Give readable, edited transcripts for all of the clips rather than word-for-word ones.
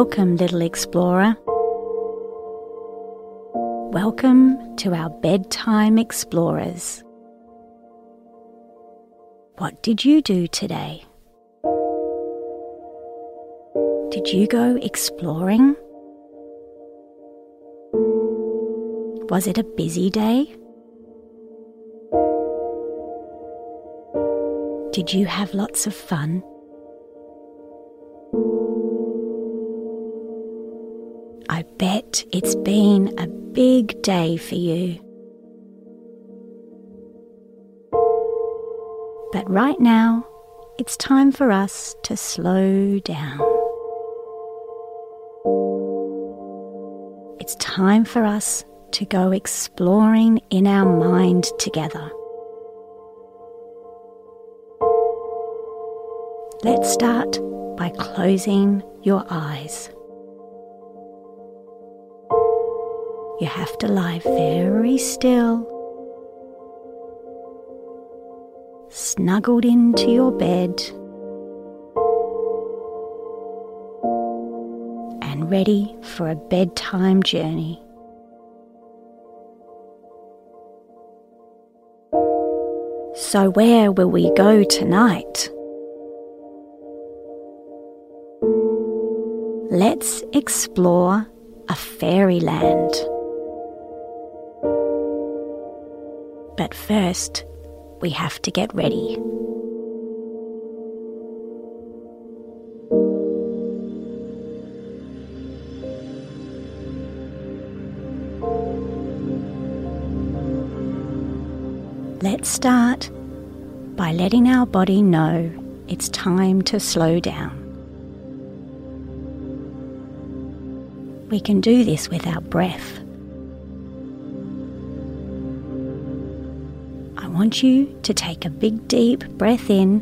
Welcome, little explorer. Welcome to our bedtime explorers. What did you do today? Did you go exploring? Was it a busy day? Did you have lots of fun? I bet it's been a big day for you. But right now, it's time for us to slow down. It's time for us to go exploring in our mind together. Let's start by closing your eyes. You have to lie very still, snuggled into your bed, and ready for a bedtime journey. So where will we go tonight? Let's explore a fairyland. But first, we have to get ready. Let's start by letting our body know it's time to slow down. We can do this with our breath. I want you to take a big deep breath in,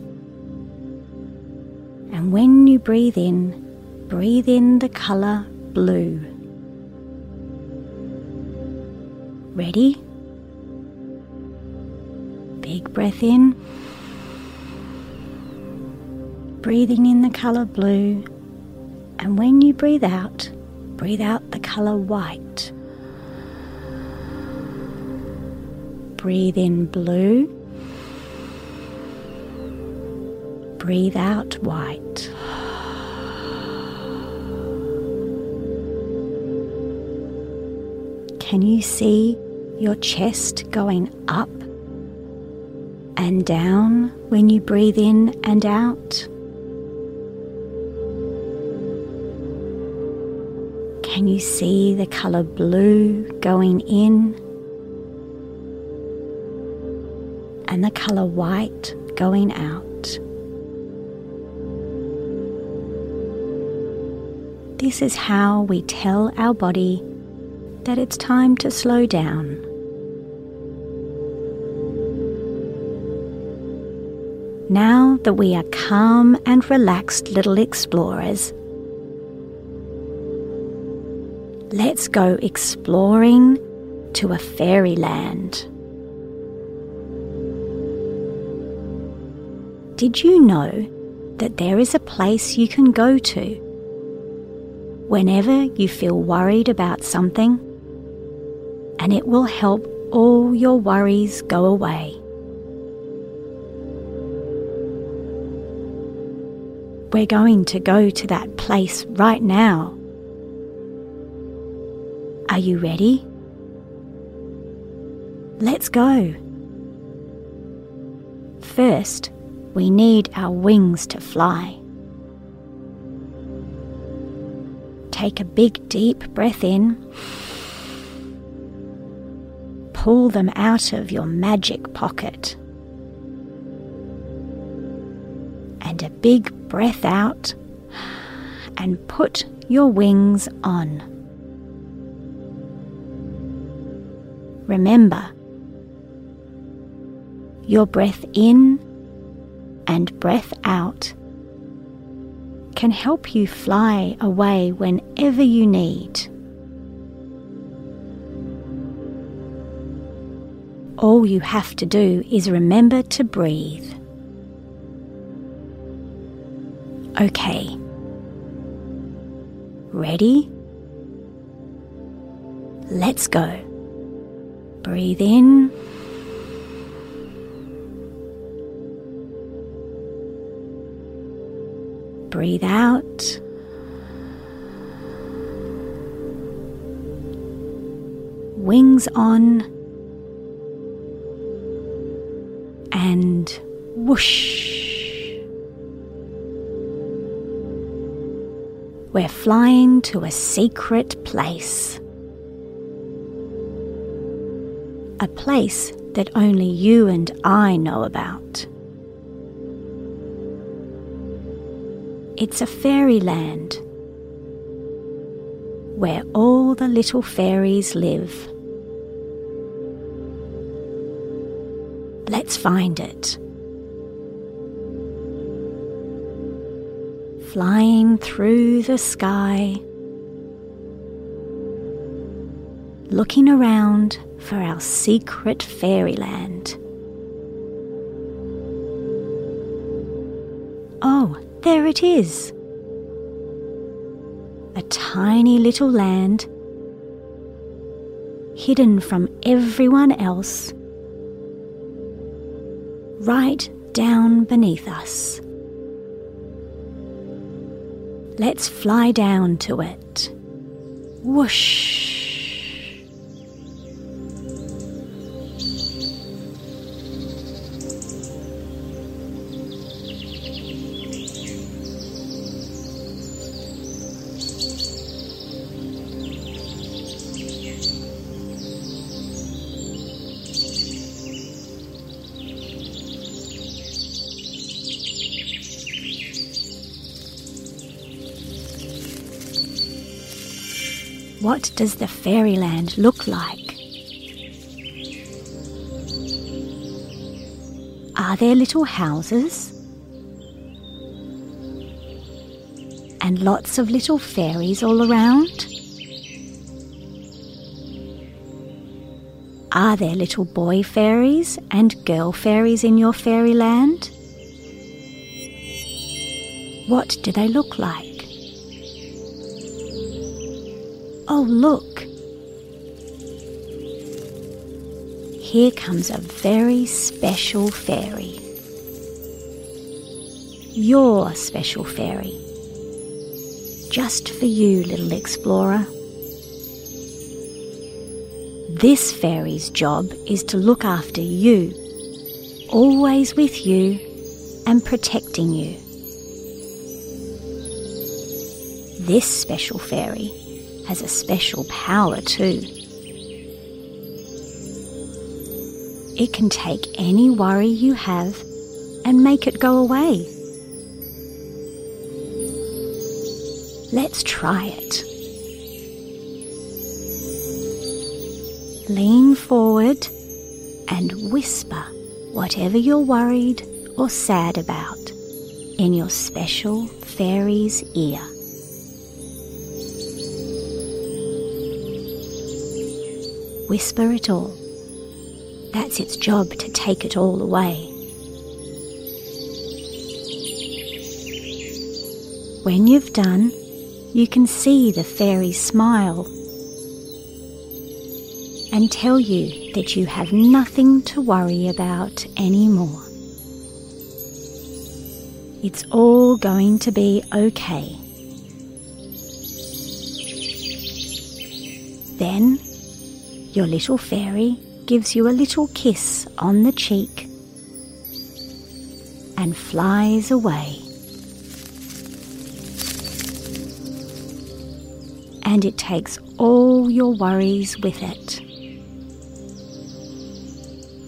and when you breathe in the colour blue. Ready? Big breath in, breathing in the colour blue, and when you breathe out the colour white. Breathe in blue, breathe out white. Can you see your chest going up and down when you breathe in and out? Can you see the colour blue going in? And the colour white going out. This is how we tell our body that it's time to slow down. Now that we are calm and relaxed little explorers, let's go exploring to a fairyland. Did you know that there is a place you can go to whenever you feel worried about something, and it will help all your worries go away? We're going to go to that place right now. Are you ready? Let's go. First, we need our wings to fly. Take a big deep breath in. Pull them out of your magic pocket. And a big breath out, and put your wings on. Remember, your breath in and breath out can help you fly away whenever you need. All you have to do is remember to breathe. Okay, Ready? Let's go. Breathe in. Breathe out. Wings on. And whoosh. We're flying to a secret place. A place that only you and I know about. It's a fairyland where all the little fairies live. Let's find it. Flying through the sky, looking around for our secret fairyland. Oh, there it is. A tiny little land, hidden from everyone else, right down beneath us. Let's fly down to it. Whoosh! What does the fairyland look like? Are there little houses? And lots of little fairies all around? Are there little boy fairies and girl fairies in your fairyland? What do they look like? Oh, look! Here comes a very special fairy. Your special fairy. Just for you, little explorer. This fairy's job is to look after you, always with you and protecting you. This special fairy has a special power too. It can take any worry you have and make it go away. Let's try it. Lean forward and whisper whatever you're worried or sad about in your special fairy's ear. Whisper it all. That's its job, to take it all away. When you've done, you can see the fairy smile and tell you that you have nothing to worry about anymore. It's all going to be okay. Then, your little fairy gives you a little kiss on the cheek and flies away. And it takes all your worries with it.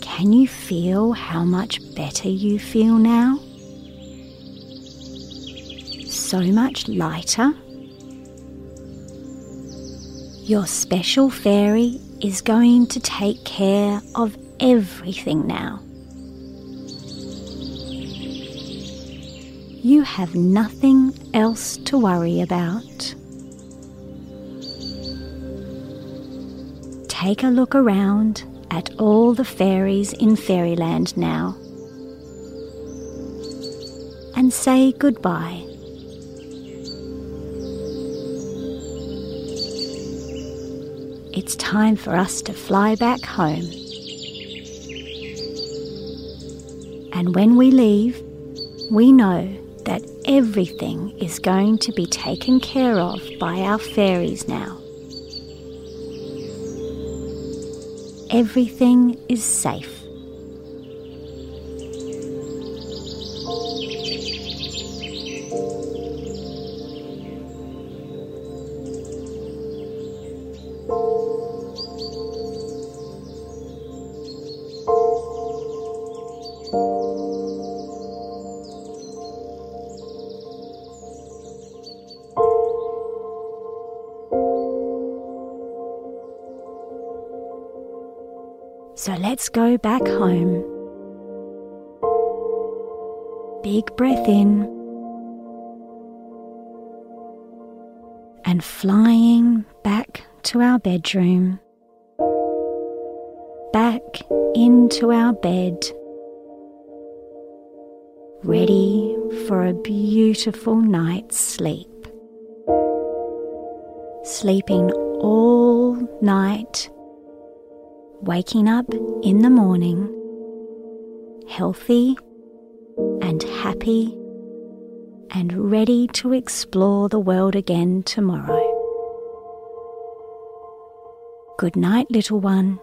Can you feel how much better you feel now? So much lighter. Your special fairy is going to take care of everything now. You have nothing else to worry about. Take a look around at all the fairies in Fairyland now and say goodbye. It's time for us to fly back home. And when we leave, we know that everything is going to be taken care of by our fairies now. Everything is safe. So let's go back home. Big breath in. And flying back to our bedroom. Back into our bed. Ready for a beautiful night's sleep. Sleeping all night. Waking up in the morning, healthy and happy and ready to explore the world again tomorrow. Good night, little one.